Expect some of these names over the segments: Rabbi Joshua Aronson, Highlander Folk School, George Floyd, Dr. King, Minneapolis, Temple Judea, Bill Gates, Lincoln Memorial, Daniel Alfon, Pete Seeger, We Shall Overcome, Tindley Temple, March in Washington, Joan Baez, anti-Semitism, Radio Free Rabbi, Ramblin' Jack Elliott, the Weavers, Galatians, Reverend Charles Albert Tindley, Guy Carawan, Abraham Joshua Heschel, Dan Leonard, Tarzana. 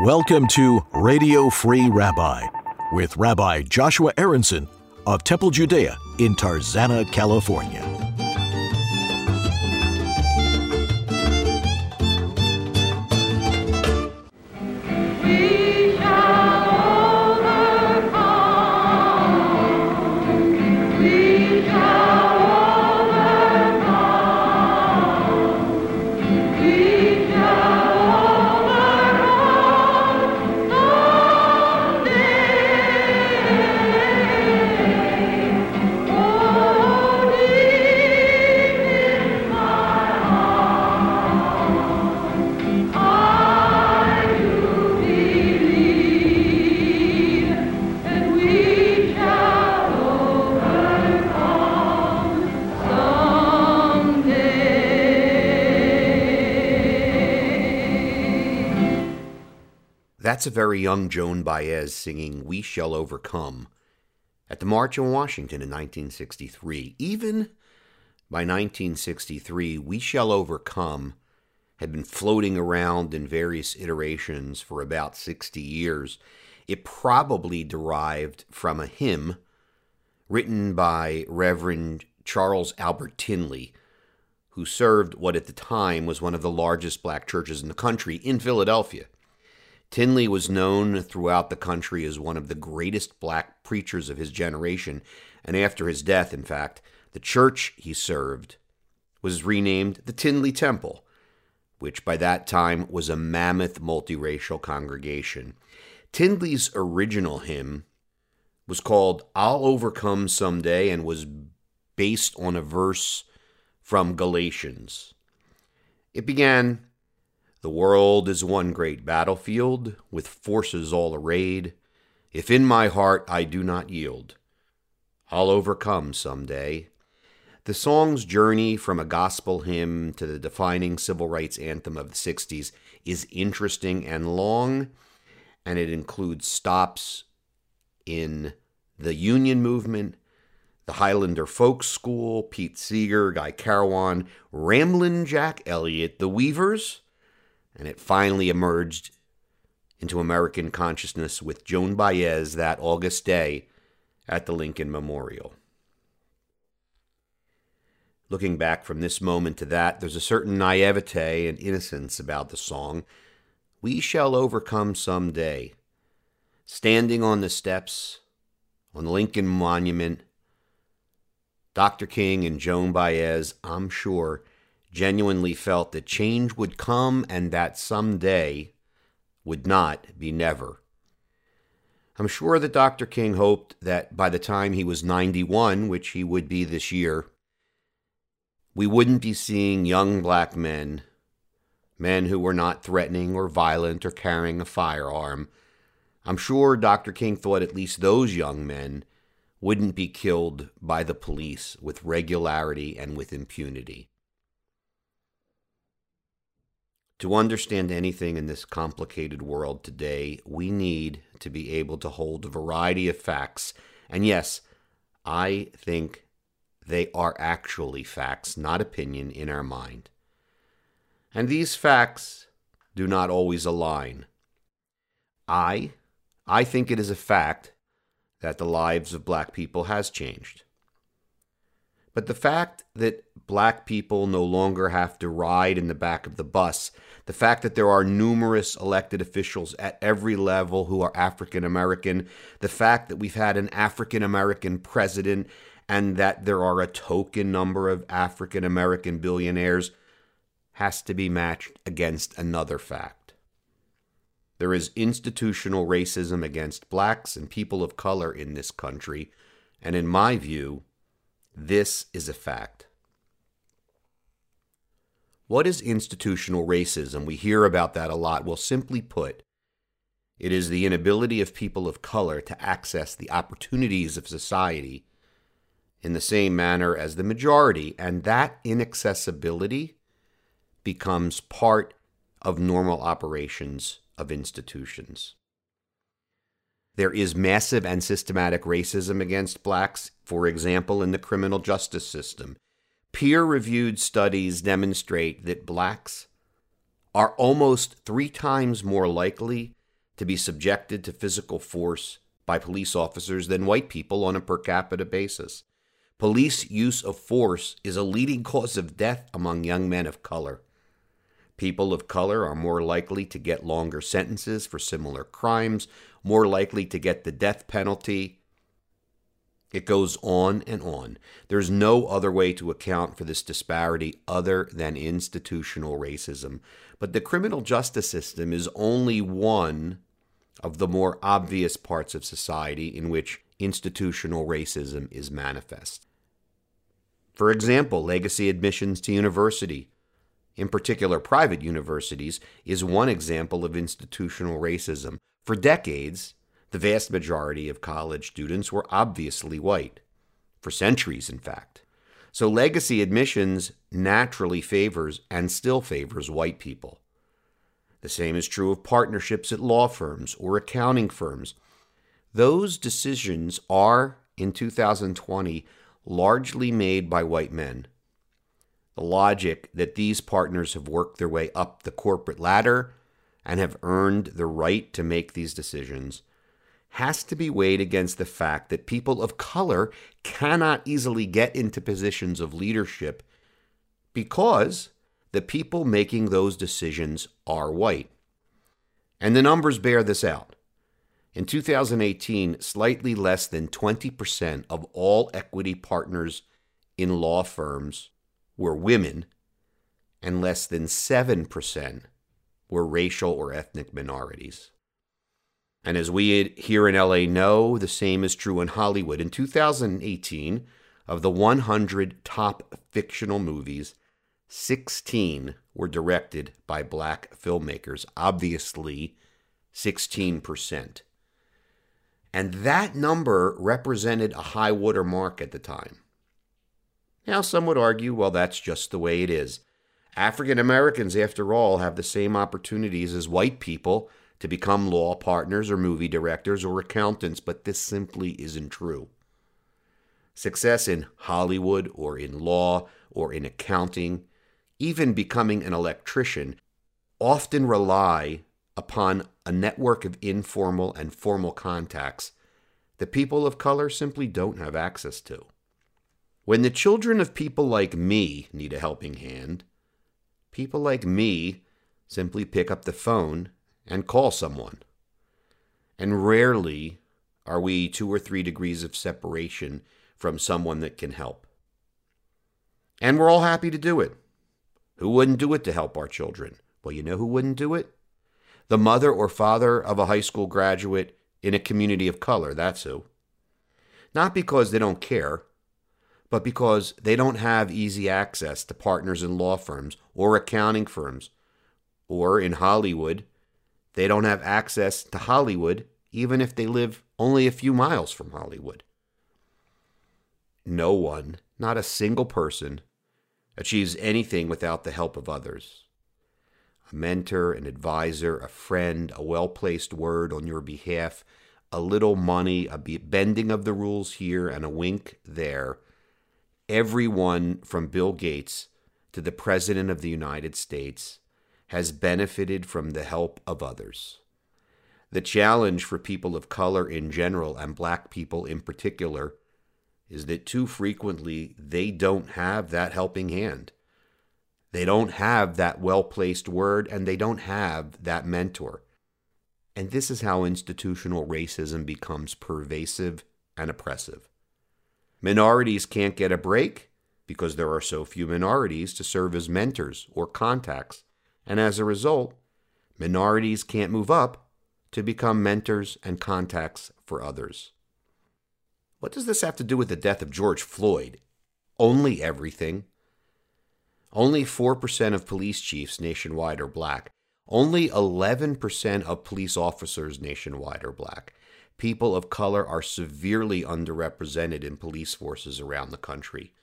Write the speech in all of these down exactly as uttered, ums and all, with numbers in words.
Welcome to Radio Free Rabbi with Rabbi Joshua Aronson of Temple Judea in Tarzana, California. That's a very young Joan Baez singing We Shall Overcome at the March in Washington in nineteen sixty-three. Even by nineteen sixty-three, We Shall Overcome had been floating around in various iterations for about sixty years. It probably derived from a hymn written by Reverend Charles Albert Tindley, who served what at the time was one of the largest black churches in the country in Philadelphia. Tindley was known throughout the country as one of the greatest black preachers of his generation, and after his death, in fact, the church he served was renamed the Tindley Temple, which by that time was a mammoth multiracial congregation. Tindley's original hymn was called I'll Overcome Someday and was based on a verse from Galatians. It began, "The world is one great battlefield, with forces all arrayed. If in my heart I do not yield, I'll overcome someday." The song's journey from a gospel hymn to the defining civil rights anthem of the sixties is interesting and long, and it includes stops in the Union movement, the Highlander Folk School, Pete Seeger, Guy Carawan, Ramblin' Jack Elliott, the Weavers, and it finally emerged into American consciousness with Joan Baez that August day at the Lincoln Memorial. Looking back from this moment to that, there's a certain naivete and innocence about the song, We Shall Overcome Someday. Standing on the steps on the Lincoln Monument, Doctor King and Joan Baez, I'm sure, genuinely felt that change would come and that someday would not be never. I'm sure that Doctor King hoped that by the time he was ninety-one, which he would be this year, we wouldn't be seeing young black men, men who were not threatening or violent or carrying a firearm. I'm sure Doctor King thought at least those young men wouldn't be killed by the police with regularity and with impunity. To understand anything in this complicated world today, we need to be able to hold a variety of facts. And yes, I think they are actually facts, not opinion, in our mind. And these facts do not always align. I, I think it is a fact that the lives of black people has changed. But the fact that black people no longer have to ride in the back of the bus, the fact that there are numerous elected officials at every level who are African American, the fact that we've had an African American president and that there are a token number of African American billionaires has to be matched against another fact. There is institutional racism against blacks and people of color in this country, and in my view, this is a fact. What is institutional racism? We hear about that a lot. Well, simply put, it is the inability of people of color to access the opportunities of society in the same manner as the majority, and that inaccessibility becomes part of normal operations of institutions. There is massive and systematic racism against blacks, for example, in the criminal justice system. Peer-reviewed studies demonstrate that blacks are almost three times more likely to be subjected to physical force by police officers than white people on a per capita basis. Police use of force is a leading cause of death among young men of color. People of color are more likely to get longer sentences for similar crimes, more likely to get the death penalty. It goes on and on. There's no other way to account for this disparity other than institutional racism. But the criminal justice system is only one of the more obvious parts of society in which institutional racism is manifest. For example, legacy admissions to university, in particular private universities, is one example of institutional racism. For decades, the vast majority of college students were obviously white, for centuries, in fact. So legacy admissions naturally favors and still favors white people. The same is true of partnerships at law firms or accounting firms. Those decisions are, in two thousand twenty, largely made by white men. The logic that these partners have worked their way up the corporate ladder and have earned the right to make these decisions has to be weighed against the fact that people of color cannot easily get into positions of leadership because the people making those decisions are white. And the numbers bear this out. In two thousand eighteen, slightly less than twenty percent of all equity partners in law firms were women, and less than seven percent were racial or ethnic minorities. And as we here in L A know, the same is true in Hollywood. In two thousand eighteen, of the one hundred top fictional movies, sixteen were directed by black filmmakers, obviously sixteen percent. And that number represented a high water mark at the time. Now, some would argue, well, that's just the way it is. African Americans, after all, have the same opportunities as white people to become law partners or movie directors or accountants, but this simply isn't true. Success in Hollywood or in law or in accounting, even becoming an electrician, often rely upon a network of informal and formal contacts that people of color simply don't have access to. When the children of people like me need a helping hand, people like me simply pick up the phone and call someone. And rarely are we two or three degrees of separation from someone that can help. And we're all happy to do it. Who wouldn't do it to help our children? Well, you know who wouldn't do it? The mother or father of a high school graduate in a community of color, that's who. Not because they don't care, but because they don't have easy access to partners in law firms or accounting firms, or in Hollywood, they don't have access to Hollywood even if they live only a few miles from Hollywood. No one, not a single person, achieves anything without the help of others. A mentor, an advisor, a friend, a well-placed word on your behalf, a little money, a bending of the rules here and a wink there. Everyone from Bill Gates to the President of the United States has benefited from the help of others. The challenge for people of color in general and black people in particular is that too frequently they don't have that helping hand. They don't have that well-placed word and they don't have that mentor. And this is how institutional racism becomes pervasive and oppressive. Minorities can't get a break because there are so few minorities to serve as mentors or contacts, and as a result, minorities can't move up to become mentors and contacts for others. What does this have to do with the death of George Floyd? Only everything. Only four percent of police chiefs nationwide are black. Only eleven percent of police officers nationwide are black. People of color are severely underrepresented in police forces around the country.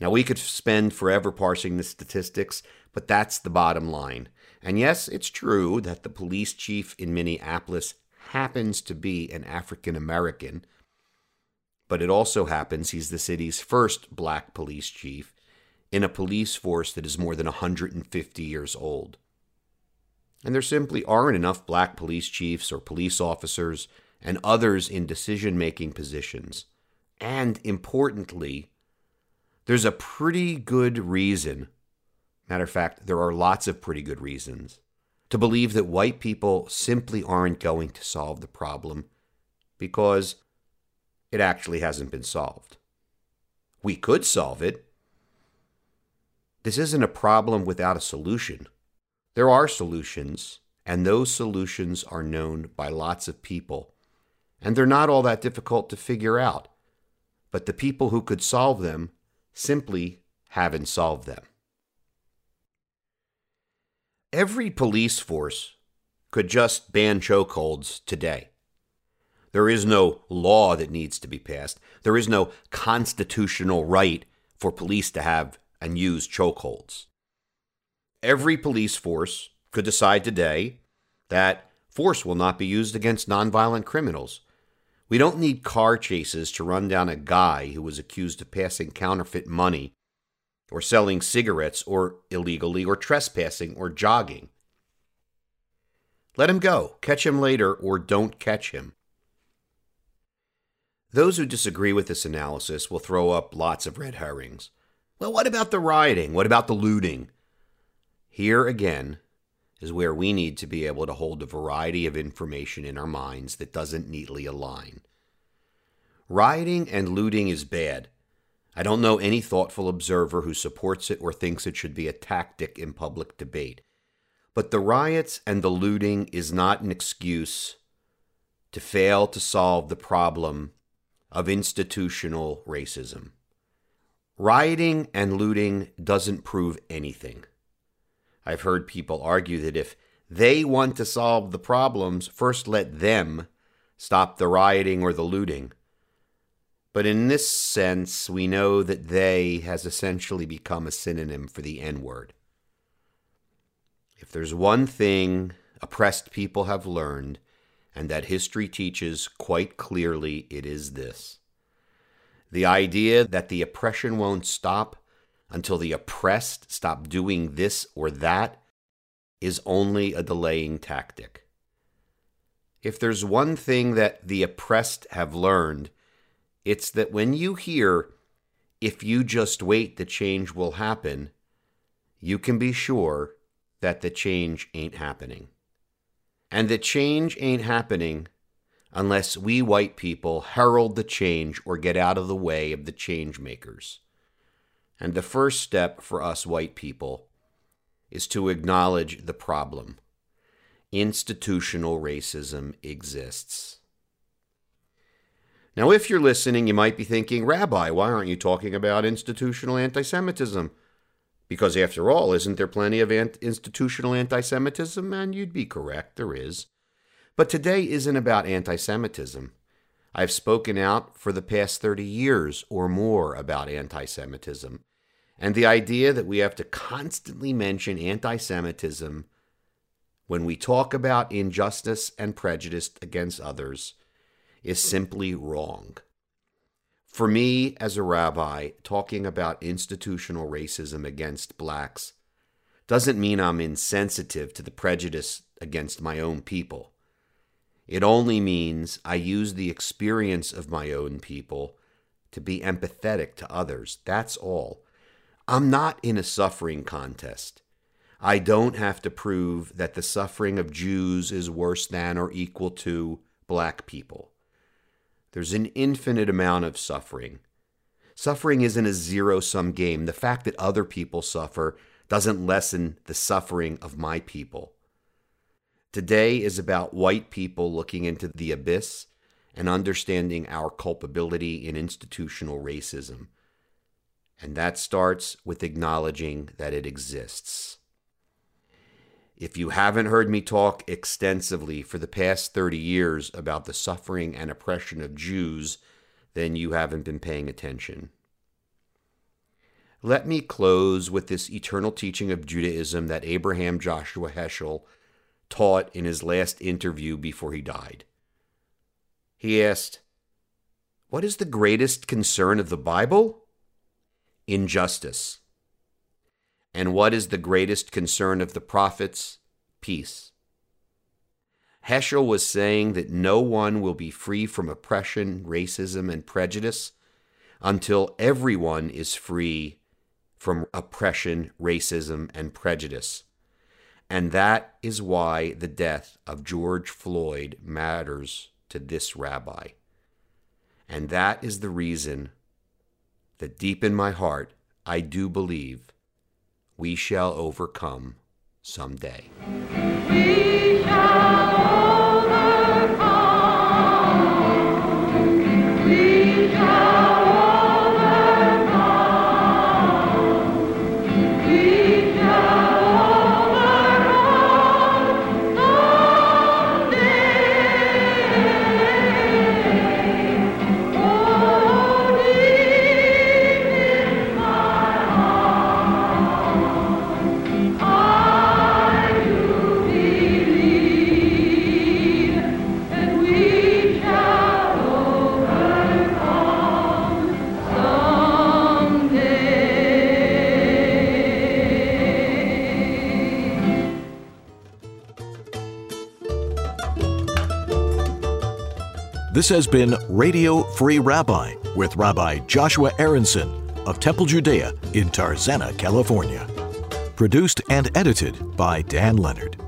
Now, we could spend forever parsing the statistics, but that's the bottom line. And yes, it's true that the police chief in Minneapolis happens to be an African American, but it also happens he's the city's first black police chief in a police force that is more than one hundred fifty years old. and there simply aren't enough black police chiefs or police officers and others in decision-making positions. And importantly, there's a pretty good reason, matter of fact, there are lots of pretty good reasons, to believe that white people simply aren't going to solve the problem because it actually hasn't been solved. We could solve it. This isn't a problem without a solution. There are solutions, and those solutions are known by lots of people, and they're not all that difficult to figure out. But the people who could solve them simply haven't solved them. Every police force could just ban chokeholds today. There is no law that needs to be passed. There is no constitutional right for police to have and use chokeholds. Every police force could decide today that force will not be used against nonviolent criminals. We don't need car chases to run down a guy who was accused of passing counterfeit money or selling cigarettes or illegally or trespassing or jogging. Let him go. Catch him later or don't catch him. Those who disagree with this analysis will throw up lots of red herrings. Well, what about the rioting? What about the looting? Here again is where we need to be able to hold a variety of information in our minds that doesn't neatly align. Rioting and looting is bad. I don't know any thoughtful observer who supports it or thinks it should be a tactic in public debate. But the riots and the looting is not an excuse to fail to solve the problem of institutional racism. Rioting and looting doesn't prove anything. I've heard people argue that if they want to solve the problems, first let them stop the rioting or the looting. But in this sense, we know that they has essentially become a synonym for the N-word. If there's one thing oppressed people have learned, and that history teaches quite clearly, it is this. The idea that the oppression won't stop until the oppressed stop doing this or that is only a delaying tactic. If there's one thing that the oppressed have learned, it's that when you hear, if you just wait, the change will happen, you can be sure that the change ain't happening. And the change ain't happening unless we white people herald the change or get out of the way of the change makers. And the first step for us white people is to acknowledge the problem. Institutional racism exists. Now, if you're listening, you might be thinking, Rabbi, why aren't you talking about institutional anti-Semitism? Because after all, isn't there plenty of ant- institutional anti-Semitism? And you'd be correct, there is. But today isn't about anti-Semitism. I've spoken out for the past thirty years or more about anti-Semitism, and the idea that we have to constantly mention anti-Semitism when we talk about injustice and prejudice against others is simply wrong. For me, as a rabbi, talking about institutional racism against blacks doesn't mean I'm insensitive to the prejudice against my own people. It only means I use the experience of my own people to be empathetic to others. That's all. I'm not in a suffering contest. I don't have to prove that the suffering of Jews is worse than or equal to black people. There's an infinite amount of suffering. Suffering isn't a zero-sum game. The fact that other people suffer doesn't lessen the suffering of my people. Today is about white people looking into the abyss and understanding our culpability in institutional racism. And that starts with acknowledging that it exists. If you haven't heard me talk extensively for the past thirty years about the suffering and oppression of Jews, then you haven't been paying attention. Let me close with this eternal teaching of Judaism that Abraham Joshua Heschel taught in his last interview before he died. He asked, "What is the greatest concern of the Bible? Injustice. And what is the greatest concern of the prophets? peace. Heschel was saying that no one will be free from oppression, racism, and prejudice until everyone is free from oppression, racism, and prejudice. And that is why the death of George Floyd matters to this rabbi. And that is the reason that deep in my heart, I do believe we shall overcome someday. We shall overcome. We shall This has been Radio Free Rabbi with Rabbi Joshua Aronson of Temple Judea in Tarzana, California. Produced and edited by Dan Leonard.